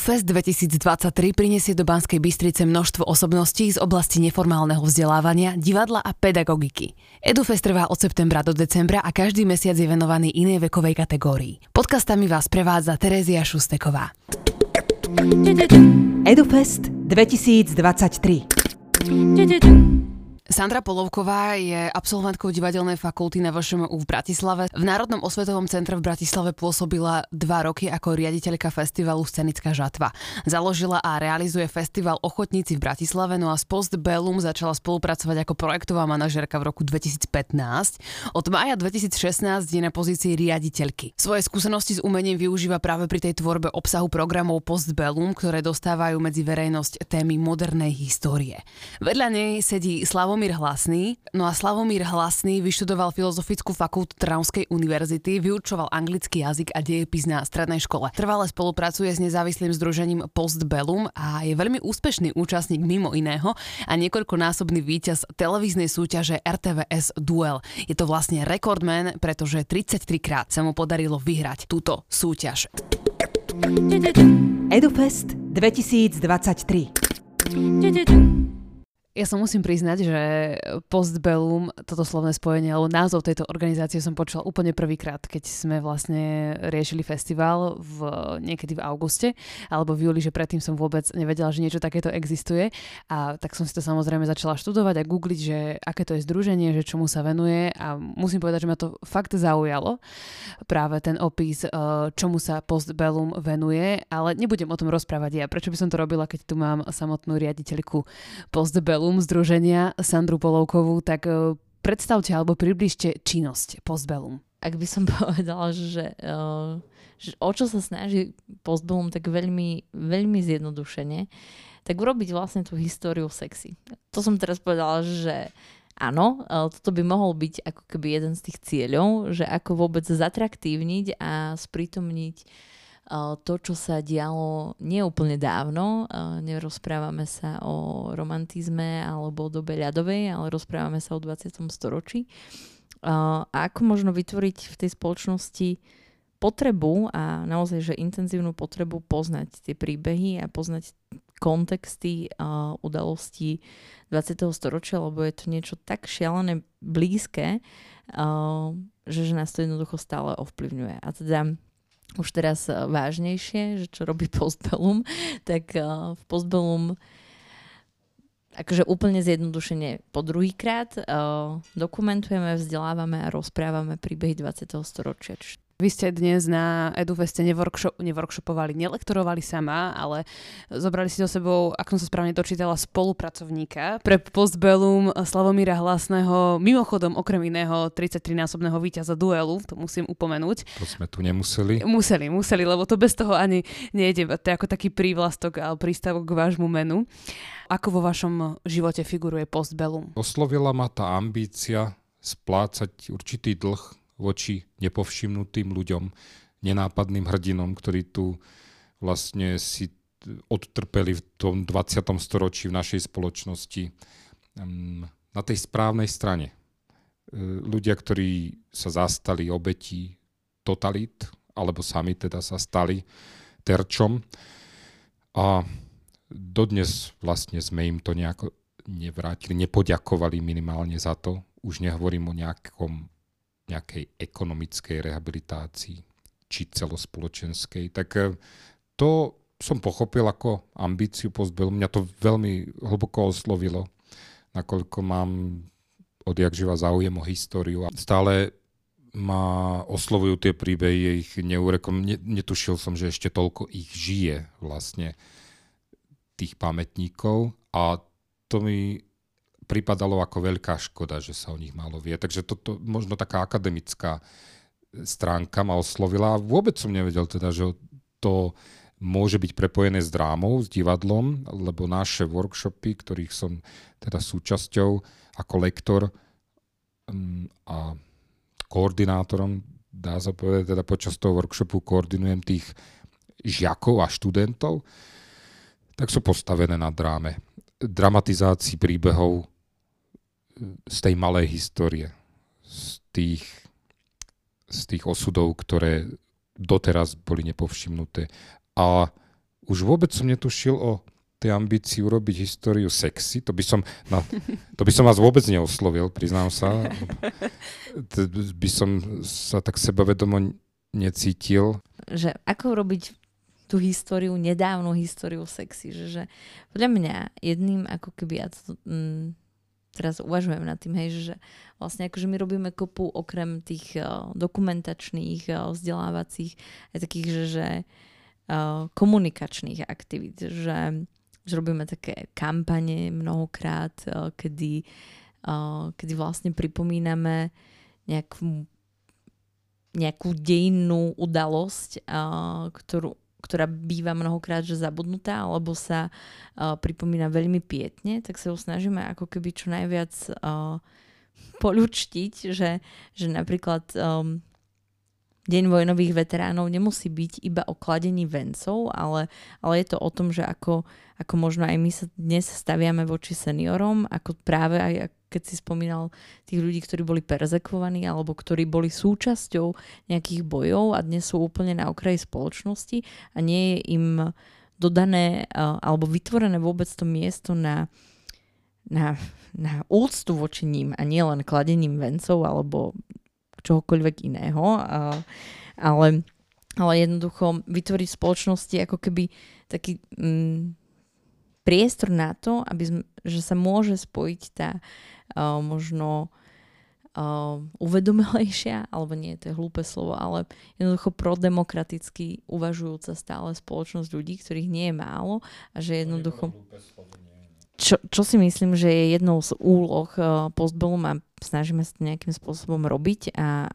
EduFest 2023 prinesie do Banskej Bystrice množstvo osobností z oblasti neformálneho vzdelávania, divadla a pedagogiky. EduFest trvá od septembra do decembra a každý mesiac je venovaný inej vekovej kategórii. Podcastami vás prevádza Terézia Šusteková. EduFest 2023. Sandra Polovková je absolventkou divadelnej fakulty na VŠMU v Bratislave. V Národnom osvetovom centre v Bratislave pôsobila 2 roky ako riaditeľka festivalu Scenická žatva. Založila a realizuje festival Ochotníci v Bratislave, no a s Post Bellum začala spolupracovať ako projektová manažérka v roku 2015. Od mája 2016 je na pozícii riaditeľky. Svoje skúsenosti s umením využíva práve pri tej tvorbe obsahu programov Post Bellum, ktoré dostávajú medzi verejnosť témy modernej histórie. Vedľa nej sedí Slavomír Hlásny. No a Slavomír Hlásny vyštudoval Filozofickú fakultu Trnavskej univerzity, vyučoval anglický jazyk a dejepis na strednej škole. Trvale spolupracuje s nezávislým združením Post Bellum a je veľmi úspešný účastník mimo iného a niekoľkonásobný víťaz televíznej súťaže RTVS Duel. Je to vlastne rekordman, pretože 33 krát sa mu podarilo vyhrať túto súťaž. EduFest 2023. Ja sa musím priznať, že Post Bellum, toto slovné spojenie, alebo názov tejto organizácie som počula úplne prvýkrát, keď sme vlastne riešili festival niekedy v auguste alebo v júli, že predtým som vôbec nevedela, že niečo takéto existuje. A tak som si to samozrejme začala študovať a googliť, že aké to je združenie, že čomu sa venuje, a musím povedať, že ma to fakt zaujalo. Práve ten opis, čomu sa Post Bellum venuje, ale nebudem o tom rozprávať ja. Prečo by som to robila, keď tu mám samotnú riaditeľku Post Bellum združenia Sandru Polovkovú, tak predstavte alebo približte činnosť Post Bellum. Ak by som povedala, že o čo sa snaží Post Bellum, tak veľmi, veľmi zjednodušene, tak urobiť vlastne tú históriu sexy. To som teraz povedala, že áno, toto by mohol byť ako keby jeden z tých cieľov, že ako vôbec zatraktívniť a sprítomniť to, čo sa dialo neúplne dávno. Nerozprávame sa o romantizme alebo o dobe ľadovej, ale rozprávame sa o 20. storočí. A ako možno vytvoriť v tej spoločnosti potrebu, a naozaj, že intenzívnu potrebu poznať tie príbehy a poznať kontexty udalostí 20. storočia, lebo je to niečo tak šialené blízke, že nás to jednoducho stále ovplyvňuje. A teda už teraz vážnejšie, že čo robí Post Bellum, tak v Post Bellum akože úplne zjednodušene po druhýkrát dokumentujeme, vzdelávame a rozprávame príbehy 20. storočia. Vy ste dnes na EduFeste neworkshopovali, nelektorovali sama, ale zobrali si so sebou, ak som sa správne dočítala, spolupracovníka pre Post Bellum Slavomíra Hlásneho, mimochodom okrem iného 33-násobného víťaza duelu, to musím upomenúť. To sme tu nemuseli. Museli, lebo to bez toho ani nejde. To je ako taký prívlastok a prístavok k vášmu menu. Ako vo vašom živote figuruje Post Bellum? Oslovila ma tá ambícia splácať určitý dlh voči nepovšimnutým ľuďom, nenápadným hrdinom, ktorí tu vlastne si odtrpeli v tom 20. storočí v našej spoločnosti na tej správnej strane. Ľudia, ktorí sa zastali obetí totalít, alebo sami teda sa stali terčom, a dodnes vlastne sme im to nejako nevrátili, nepoďakovali minimálne za to. Už nehovorím o nejakej ekonomickej rehabilitácii či celospoločenskej, tak to som pochopil ako ambíciu Post Bellum. Mňa to veľmi hlboko oslovilo, nakoľko mám odjakživa záujem o históriu a stále ma oslovujú tie príbehy, ich neurekom. Netušil som, že ešte toľko ich žije vlastne tých pamätníkov, a to mi pripadalo ako veľká škoda, že sa o nich málo vie. Takže toto možno taká akademická stránka ma oslovila. Vôbec som nevedel teda, že to môže byť prepojené s drámou, s divadlom, lebo naše workshopy, ktorých som teda súčasťou ako lektor a koordinátorom, dá sa povedať, teda počas toho workshopu koordinujem tých žiakov a študentov, tak sú postavené na dráme. Dramatizácii príbehov z tej malej histórie, z tých osudov, ktoré doteraz boli nepovšimnuté. A už vôbec som netušil o tej ambícii urobiť históriu sexy. To by som vás vôbec neoslovil, priznám sa. By som sa tak sebavedomo necítil. Že ako robiť tú históriu, nedávnu históriu sexy. Že podľa mňa jedným ako keby... Teraz uvažujem nad tým, hej, že vlastne akože my robíme kopu okrem tých dokumentačných, vzdelávacích, aj takých, že komunikačných aktivít, že robíme také kampane mnohokrát, kedy vlastne pripomíname nejakú dejinnú udalosť, ktorá býva mnohokrát že zabudnutá, alebo sa pripomína veľmi pietne, tak sa ju snažíme ako keby čo najviac poľučtiť, že napríklad Deň vojnových veteránov nemusí byť iba o kladení vencov, ale je to o tom, že ako možno aj my sa dnes staviame voči seniorom, ako práve aj keď si spomínal tých ľudí, ktorí boli perzekvovaní alebo ktorí boli súčasťou nejakých bojov a dnes sú úplne na okraji spoločnosti a nie je im dodané alebo vytvorené vôbec to miesto na úctu voči ním a nie len kladením vencov alebo čohokoľvek iného. Ale jednoducho vytvoriť spoločnosti ako keby taký... priestor na to, že sa môže spojiť tá možno uvedomelejšia, alebo nie, to je hlúpe slovo, ale jednoducho prodemokraticky uvažujúca stále spoločnosť ľudí, ktorých nie je málo a že jednoducho... Čo si myslím, že je jednou z úloh Post Bellum a snažíme sa to nejakým spôsobom robiť a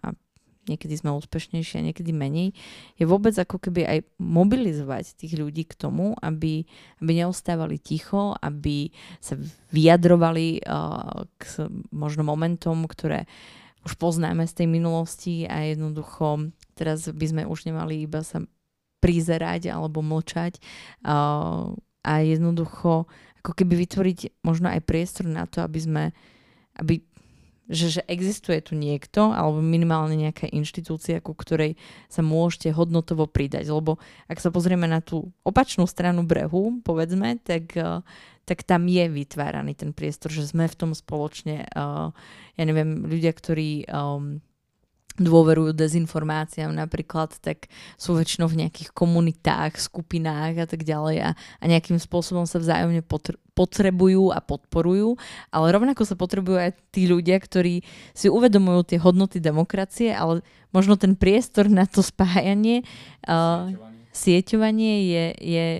niekedy sme úspešnejší a niekedy menej, je vôbec ako keby aj mobilizovať tých ľudí k tomu, aby neostávali ticho, aby sa vyjadrovali k možno momentom, ktoré už poznáme z tej minulosti a jednoducho teraz by sme už nemali iba sa prizerať alebo mlčať a jednoducho ako keby vytvoriť možno aj priestor na to, že existuje tu niekto alebo minimálne nejaká inštitúcia, ku ktorej sa môžete hodnotovo pridať. Lebo ak sa pozrieme na tú opačnú stranu brehu, povedzme, tak tam je vytváraný ten priestor, že sme v tom spoločne, ja neviem, ľudia, ktorí dôverujú dezinformáciám napríklad, tak sú väčšinou v nejakých komunitách, skupinách a tak ďalej a nejakým spôsobom sa vzájomne potrebujú a podporujú, ale rovnako sa potrebujú aj tí ľudia, ktorí si uvedomujú tie hodnoty demokracie, ale možno ten priestor na to spájanie, sieťovanie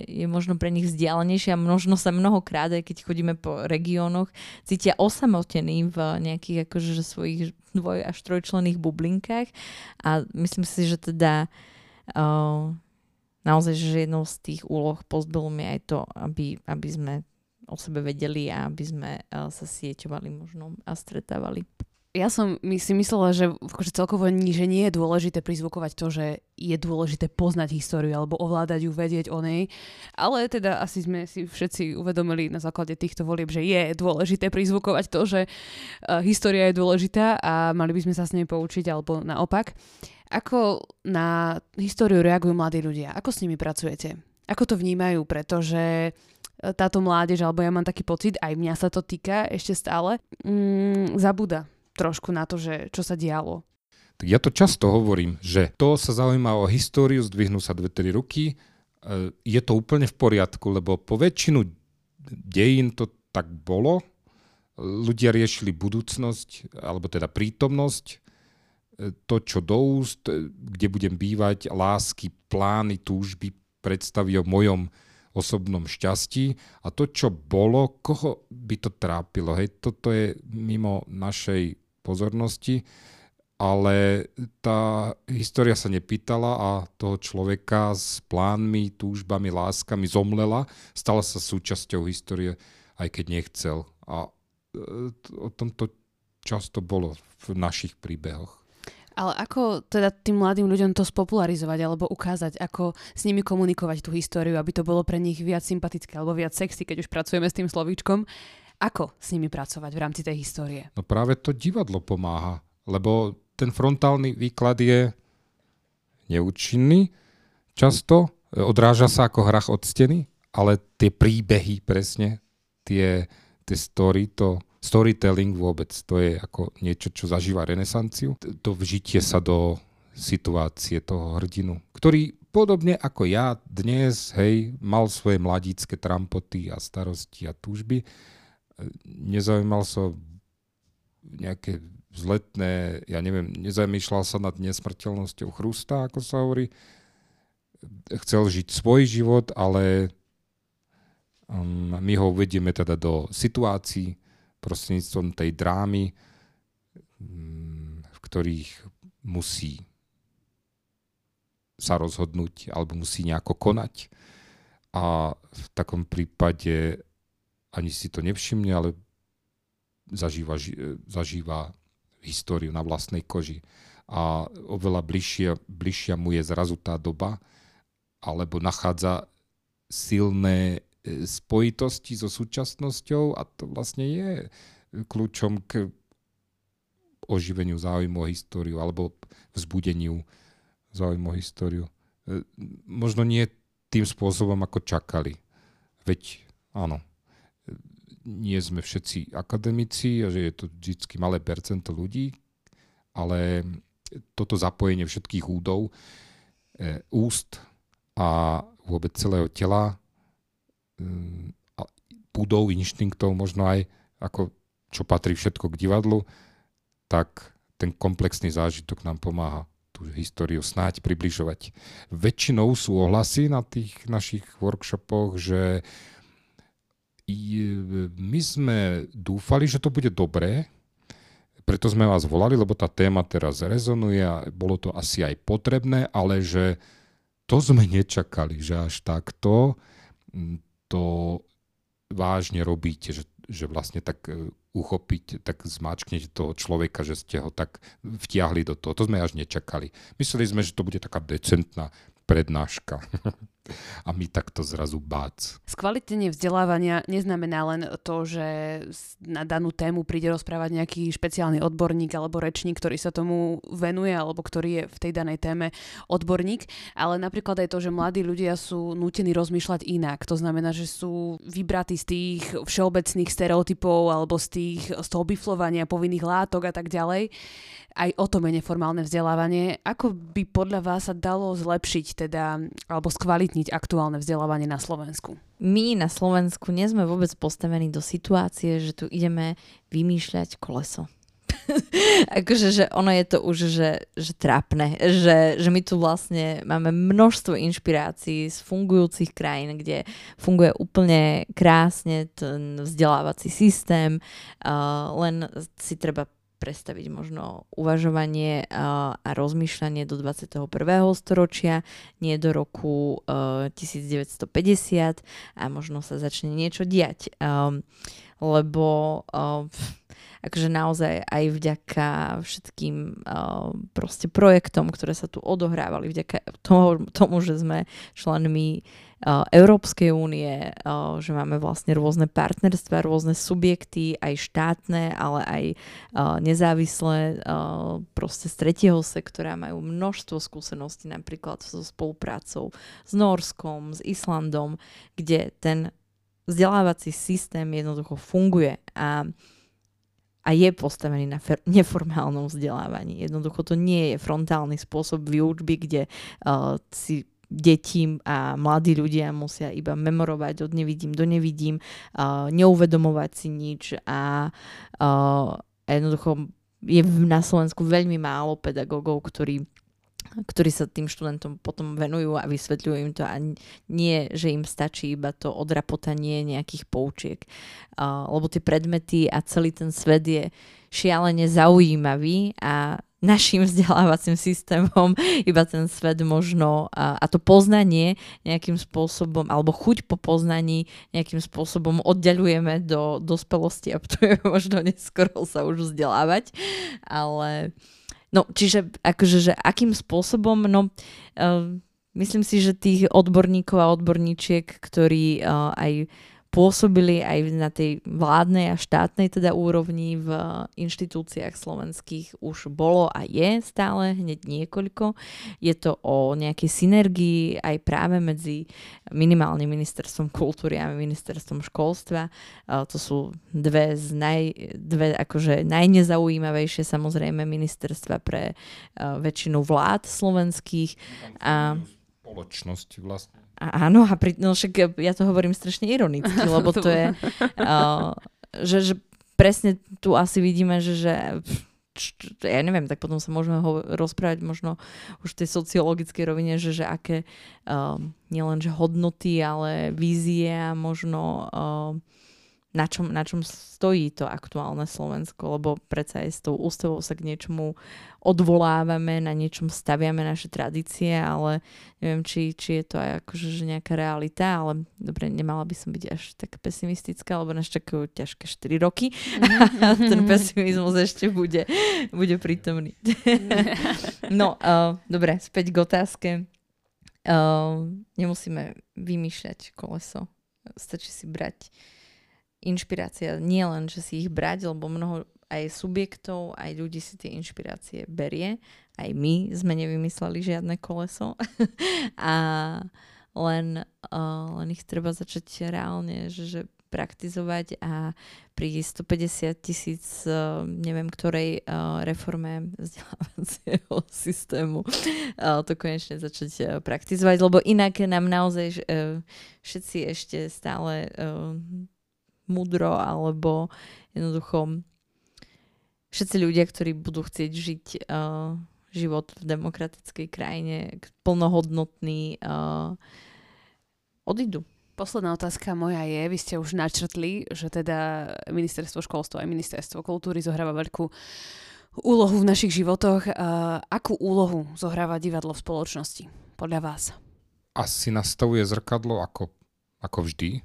je možno pre nich vzdialenejšie a možno sa mnohokrát, aj keď chodíme po regiónoch, cítia osamotení v nejakých akože svojich dvoj- až trojčlenných bublinkách a myslím si, že teda naozaj, že jednou z tých úloh Post Bellum je aj to, aby sme o sebe vedeli a aby sme sa sieťovali možno a stretávali. Ja som si myslela, že celkovo že nie je dôležité prizvukovať to, že je dôležité poznať históriu alebo ovládať ju, vedieť o nej. Ale teda asi sme si všetci uvedomili na základe týchto volieb, že je dôležité prizvukovať to, že história je dôležitá a mali by sme sa s nej poučiť alebo naopak. Ako na históriu reagujú mladí ľudia? Ako s nimi pracujete? Ako to vnímajú? Pretože... táto mládež, alebo ja mám taký pocit, aj mňa sa to týka ešte stále, zabúda trošku na to, že čo sa dialo. Tak ja to často hovorím, že to sa zaujíma o históriu, zdvihnú sa 2-3 ruky, je to úplne v poriadku, lebo po väčšinu dejín to tak bolo, ľudia riešili budúcnosť, alebo teda prítomnosť, to, čo do úst, kde budem bývať, lásky, plány, túžby, predstavy o mojom osobnom šťastí a to, čo bolo, koho by to trápilo. Hej, toto je mimo našej pozornosti, ale tá história sa nepýtala a toho človeka s plánmi, túžbami, láskami zomlela, stala sa súčasťou histórie, aj keď nechcel. A o tomto často bolo v našich príbehoch. Ale ako teda tým mladým ľuďom to spopularizovať alebo ukázať, ako s nimi komunikovať tú históriu, aby to bolo pre nich viac sympatické alebo viac sexy, keď už pracujeme s tým slovíčkom. Ako s nimi pracovať v rámci tej histórie? No práve to divadlo pomáha, lebo ten frontálny výklad je neúčinný. Často Odráža sa ako hrách od steny, ale tie príbehy presne, tie story, to storytelling vôbec, to je ako niečo, čo zažíva renesanciu. To vžitie sa do situácie toho hrdinu, ktorý podobne ako ja dnes, hej, mal svoje mladícke trampoty a starosti a túžby. Nezaujímal sa nejaké vzletné, ja neviem, nezamýšľal sa nad nesmrteľnosťou chrusta, ako sa hovorí. Chcel žiť svoj život, ale my ho uvedieme teda do situácií prostredníctvom tej drámy, v ktorých musí sa rozhodnúť alebo musí nejako konať. A v takom prípade ani si to nevšimne, ale zažíva históriu na vlastnej koži. A oveľa bližšia mu je zrazu tá doba, alebo nachádza silné spojitosti so súčasnosťou, a to vlastne je kľúčom k oživeniu záujmu o históriu alebo vzbudeniu záujmu o históriu. Možno nie tým spôsobom, ako čakali. Veď áno, nie sme všetci akademici a že je to vždycky malé percento ľudí, ale toto zapojenie všetkých údov, úst a vôbec celého tela, púdov, inštinktov, možno aj ako čo patrí všetko k divadlu, tak ten komplexný zážitok nám pomáha tú históriu snáď približovať. Väčšinou sú ohlasy na tých našich workshopoch, že my sme dúfali, že to bude dobré, preto sme vás volali, lebo tá téma teraz rezonuje a bolo to asi aj potrebné, ale že to sme nečakali, že až takto to vážne robíte, že vlastne tak uchopiť, tak zmáčknete toho človeka, že ste ho tak vtiahli do toho. To sme až nečakali. Mysleli sme, že to bude taká decentná prednáška. A my takto zrazu bác. Skvalitnenie vzdelávania neznamená len to, že na danú tému príde rozprávať nejaký špeciálny odborník alebo rečník, ktorý sa tomu venuje alebo ktorý je v tej danej téme odborník, ale napríklad aj to, že mladí ľudia sú nútení rozmýšľať inak. To znamená, že sú vybratí z tých všeobecných stereotypov alebo z toho biflovania povinných látok a tak ďalej. Aj o tom je neformálne vzdelávanie. Ako by podľa vás sa dalo zlepšiť teda, alebo skvalitniť aktuálne vzdelávanie na Slovensku? My na Slovensku nie sme vôbec postavení do situácie, že tu ideme vymýšľať koleso. Akože, že ono je to už, že trápne, že my tu vlastne máme množstvo inšpirácií z fungujúcich krajín, kde funguje úplne krásne ten vzdelávací systém, len si treba predstaviť možno uvažovanie a rozmýšľanie do 21. storočia, nie do roku 1950 a možno sa začne niečo diať. Lebo akože naozaj aj vďaka všetkým proste projektom, ktoré sa tu odohrávali, vďaka tomu, že sme členmi Európskej únie, že máme vlastne rôzne partnerstva, rôzne subjekty, aj štátne, ale aj nezávislé proste z tretieho sektora majú množstvo skúseností napríklad so spoluprácou s Norskom, s Islandom, kde ten vzdelávací systém jednoducho funguje a je postavený na neformálnom vzdelávaní. Jednoducho to nie je frontálny spôsob výučby, kde si deti a mladí ľudia musia iba memorovať od nevidím do nevidím, neuvedomovať si nič a jednoducho je na Slovensku veľmi málo pedagógov, ktorí sa tým študentom potom venujú a vysvetľujú im to, a nie, že im stačí iba to odrapotanie nejakých poučiek. Lebo tie predmety a celý ten svet je šialene zaujímavý a našim vzdelávacím systémom iba ten svet možno a to poznanie nejakým spôsobom, alebo chuť po poznaní nejakým spôsobom oddeľujeme do dospelosti, a to je možno neskoro sa už vzdelávať, ale no, čiže akože, že akým spôsobom, no myslím si, že tých odborníkov a odborníčiek, ktorí aj pôsobili aj na tej vládnej a štátnej teda úrovni, v inštitúciách slovenských už bolo a je stále hneď niekoľko. Je to o nejakej synergii aj práve medzi minimálne Ministerstvom kultúry a Ministerstvom školstva. To sú dve akože najnezaujímavejšie samozrejme ministerstva pre väčšinu vlád slovenských. A spoločnosť vlastne. Áno, a však ja to hovorím strašne ironicky, lebo to je, že presne tu asi vidíme, že ja neviem, tak potom sa môžeme rozprávať možno už v tej sociologickej rovine, že aké nielenže hodnoty, ale vízie a možno na čom stojí to aktuálne Slovensko, lebo predsa aj s tou ústavou sa k niečomu odvolávame, na niečom staviame naše tradície, ale neviem, či je to aj akože nejaká realita, ale dobre, nemala by som byť až tak pesimistická, lebo nás čakajú ťažké 4 roky a ten pesimizmus ešte bude prítomný. No, dobre, späť k otázke. Nemusíme vymýšľať koleso, stačí si brať inšpirácia, nie len, že si ich brať, lebo mnoho aj subjektov, aj ľudí si tie inšpirácie berie. Aj my sme nevymysleli žiadne koleso. A len ich treba začať reálne, že praktizovať a pri 150 000 neviem ktorej reforme vzdelávacieho systému to konečne začať praktizovať, lebo inak nám naozaj všetci ešte stále múdro, alebo jednoducho všetci ľudia, ktorí budú chcieť žiť život v demokratickej krajine, plnohodnotný, odídu. Posledná otázka moja je, vy ste už načrtli, že teda Ministerstvo školstva a Ministerstvo kultúry zohráva veľkú úlohu v našich životoch. Akú úlohu zohráva divadlo v spoločnosti podľa vás? Asi nastavuje zrkadlo ako vždy.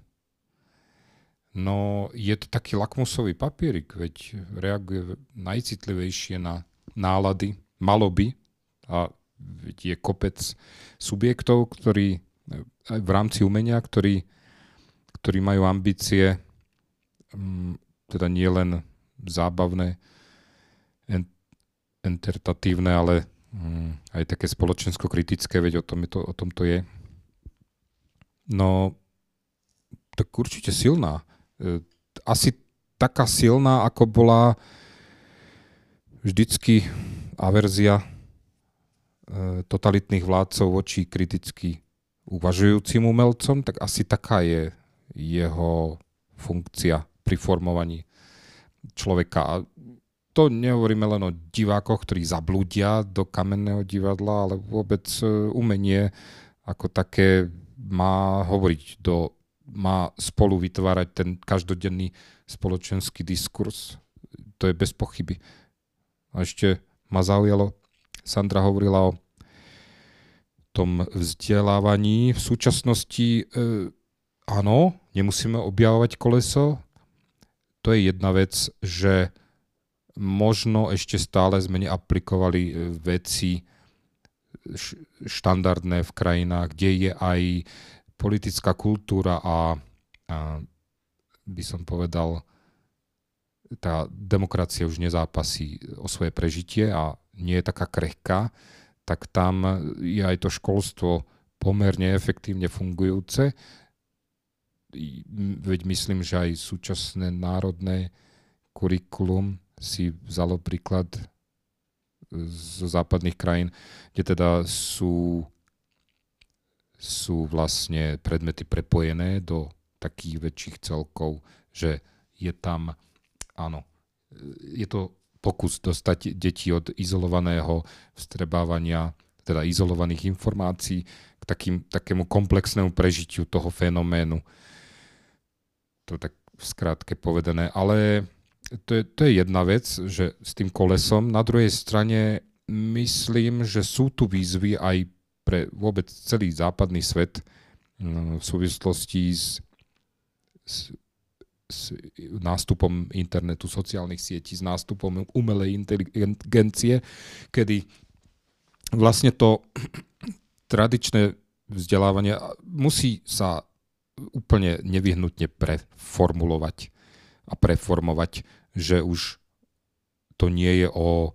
No je to taký lakmusový papierik, veď reaguje najcitlivejšie na nálady, malo by, a je kopec subjektov, ktorí v rámci umenia, ktorí majú ambície, teda nie len zábavné, entertatívne, ale aj také spoločensko-kritické, veď o tom to je. No tak určite silná. Asi taká silná, ako bola vždycky averzia totalitných vládcov voči kriticky uvažujúcim umelcom, tak asi taká je jeho funkcia pri formovaní človeka. A to nehovoríme len o divákoch, ktorí zablúdia do kamenného divadla, ale vôbec umenie ako také má hovoriť má spolu vytvárať ten každodenný spoločenský diskurs. To je bez pochyby. A ešte ma zaujalo, Sandra hovorila o tom vzdelávaní. V súčasnosti áno, nemusíme objavovať koleso. To je jedna vec, že možno ešte stále sme neaplikovali veci štandardné v krajinách, kde je aj politická kultúra a by som povedal, tá demokracia už nezápasí o svoje prežitie a nie je taká krehká, tak tam je aj to školstvo pomerne efektívne fungujúce. Veď myslím, že aj súčasné národné kurikulum si vzalo príklad zo západných krajín, kde teda sú vlastne predmety prepojené do takých väčších celkov, že je tam, áno, je to pokus dostať deti od izolovaného vstrebávania, teda izolovaných informácií k takému komplexnému prežitiu toho fenoménu. To tak v skratke povedané. Ale to je jedna vec, že s tým kolesom. Na druhej strane myslím, že sú tu výzvy aj pre vôbec celý západný svet v súvislosti s nástupom internetu, sociálnych sietí, s nástupom umelej inteligencie, kedy vlastne to tradičné vzdelávanie musí sa úplne nevyhnutne preformulovať a preformovať, že už to nie je o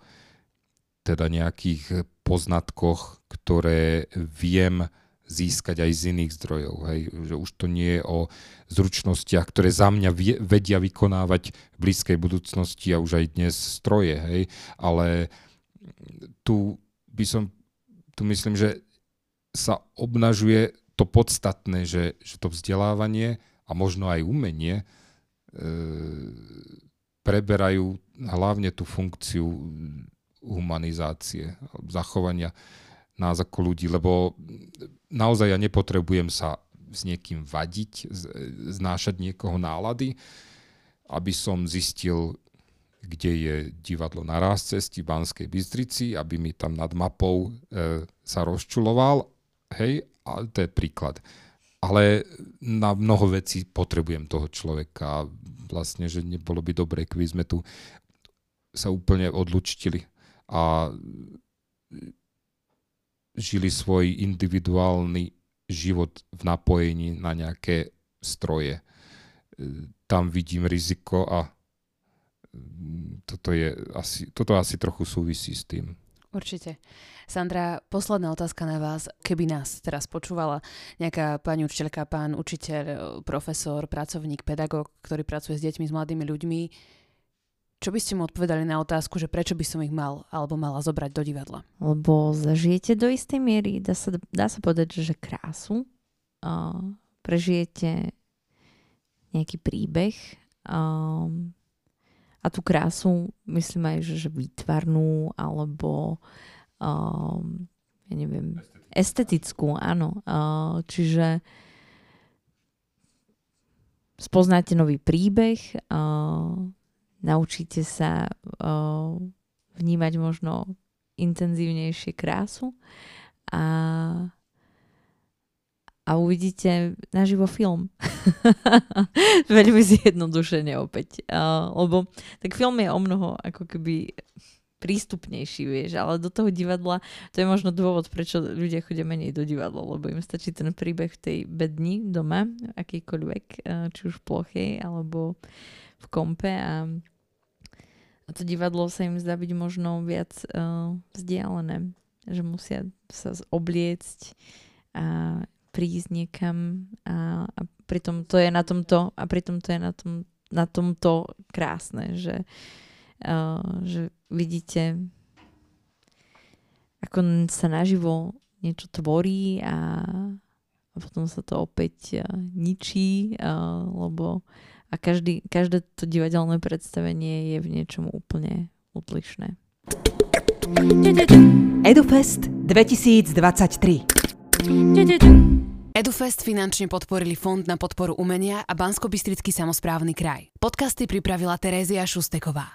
teda nejakých poznatkoch, ktoré viem získať aj z iných zdrojov. Hej. Že už to nie je o zručnostiach, ktoré za mňa vedia vykonávať v blízkej budúcnosti a už aj dnes stroje. Hej. Ale tu myslím, že sa obnažuje to podstatné, že to vzdelávanie a možno aj umenie preberajú hlavne tú funkciu humanizácie, zachovania nás ako ľudí, lebo naozaj ja nepotrebujem sa s niekým vadiť, znášať niekoho nálady, aby som zistil, kde je divadlo na ráz cesti v Banskej Bystrici, aby mi tam nad mapou sa rozčuloval. Hej, a to je príklad. Ale na mnoho vecí potrebujem toho človeka. Vlastne, že nebolo by dobre, keby sme tu sa úplne odlučtili a žili svoj individuálny život v napojení na nejaké stroje. Tam vidím riziko a toto asi trochu súvisí s tým. Určite. Sandra, posledná otázka na vás. Keby nás teraz počúvala nejaká pani učiteľka, pán učiteľ, profesor, pracovník, pedagóg, ktorý pracuje s deťmi, s mladými ľuďmi, čo by ste mu odpovedali na otázku, že prečo by som ich mal alebo mala zobrať do divadla? Lebo zažijete do istej miery, dá sa povedať, že krásu, prežijete nejaký príbeh, a tú krásu, myslím aj, že výtvarnú, alebo ja neviem, estetickú, áno. Čiže spoznáte nový príbeh, naučíte sa vnímať možno intenzívnejšie krásu a uvidíte naživo film. Veľmi zjednodušene opäť. Lebo tak film je o mnoho ako keby prístupnejší, vieš, ale do toho divadla, to je možno dôvod, prečo ľudia chodia menej do divadla, lebo im stačí ten príbeh v tej bedni doma, akýkoľvek, či už v plochej, alebo v kompe a to divadlo sa im zdá byť možno viac vzdialené, že musia sa obliecť a prísť niekam a pritom to je na tomto krásne, že vidíte, ako sa naživo niečo tvorí a potom sa to opäť ničí, lebo a každé to divadelné predstavenie je v niečom úplne odlišné. EduFest 2023. EduFest finančne podporili Fond na podporu umenia a Banskobystrický samosprávny kraj. Podcasty pripravila Terézia Šusteková.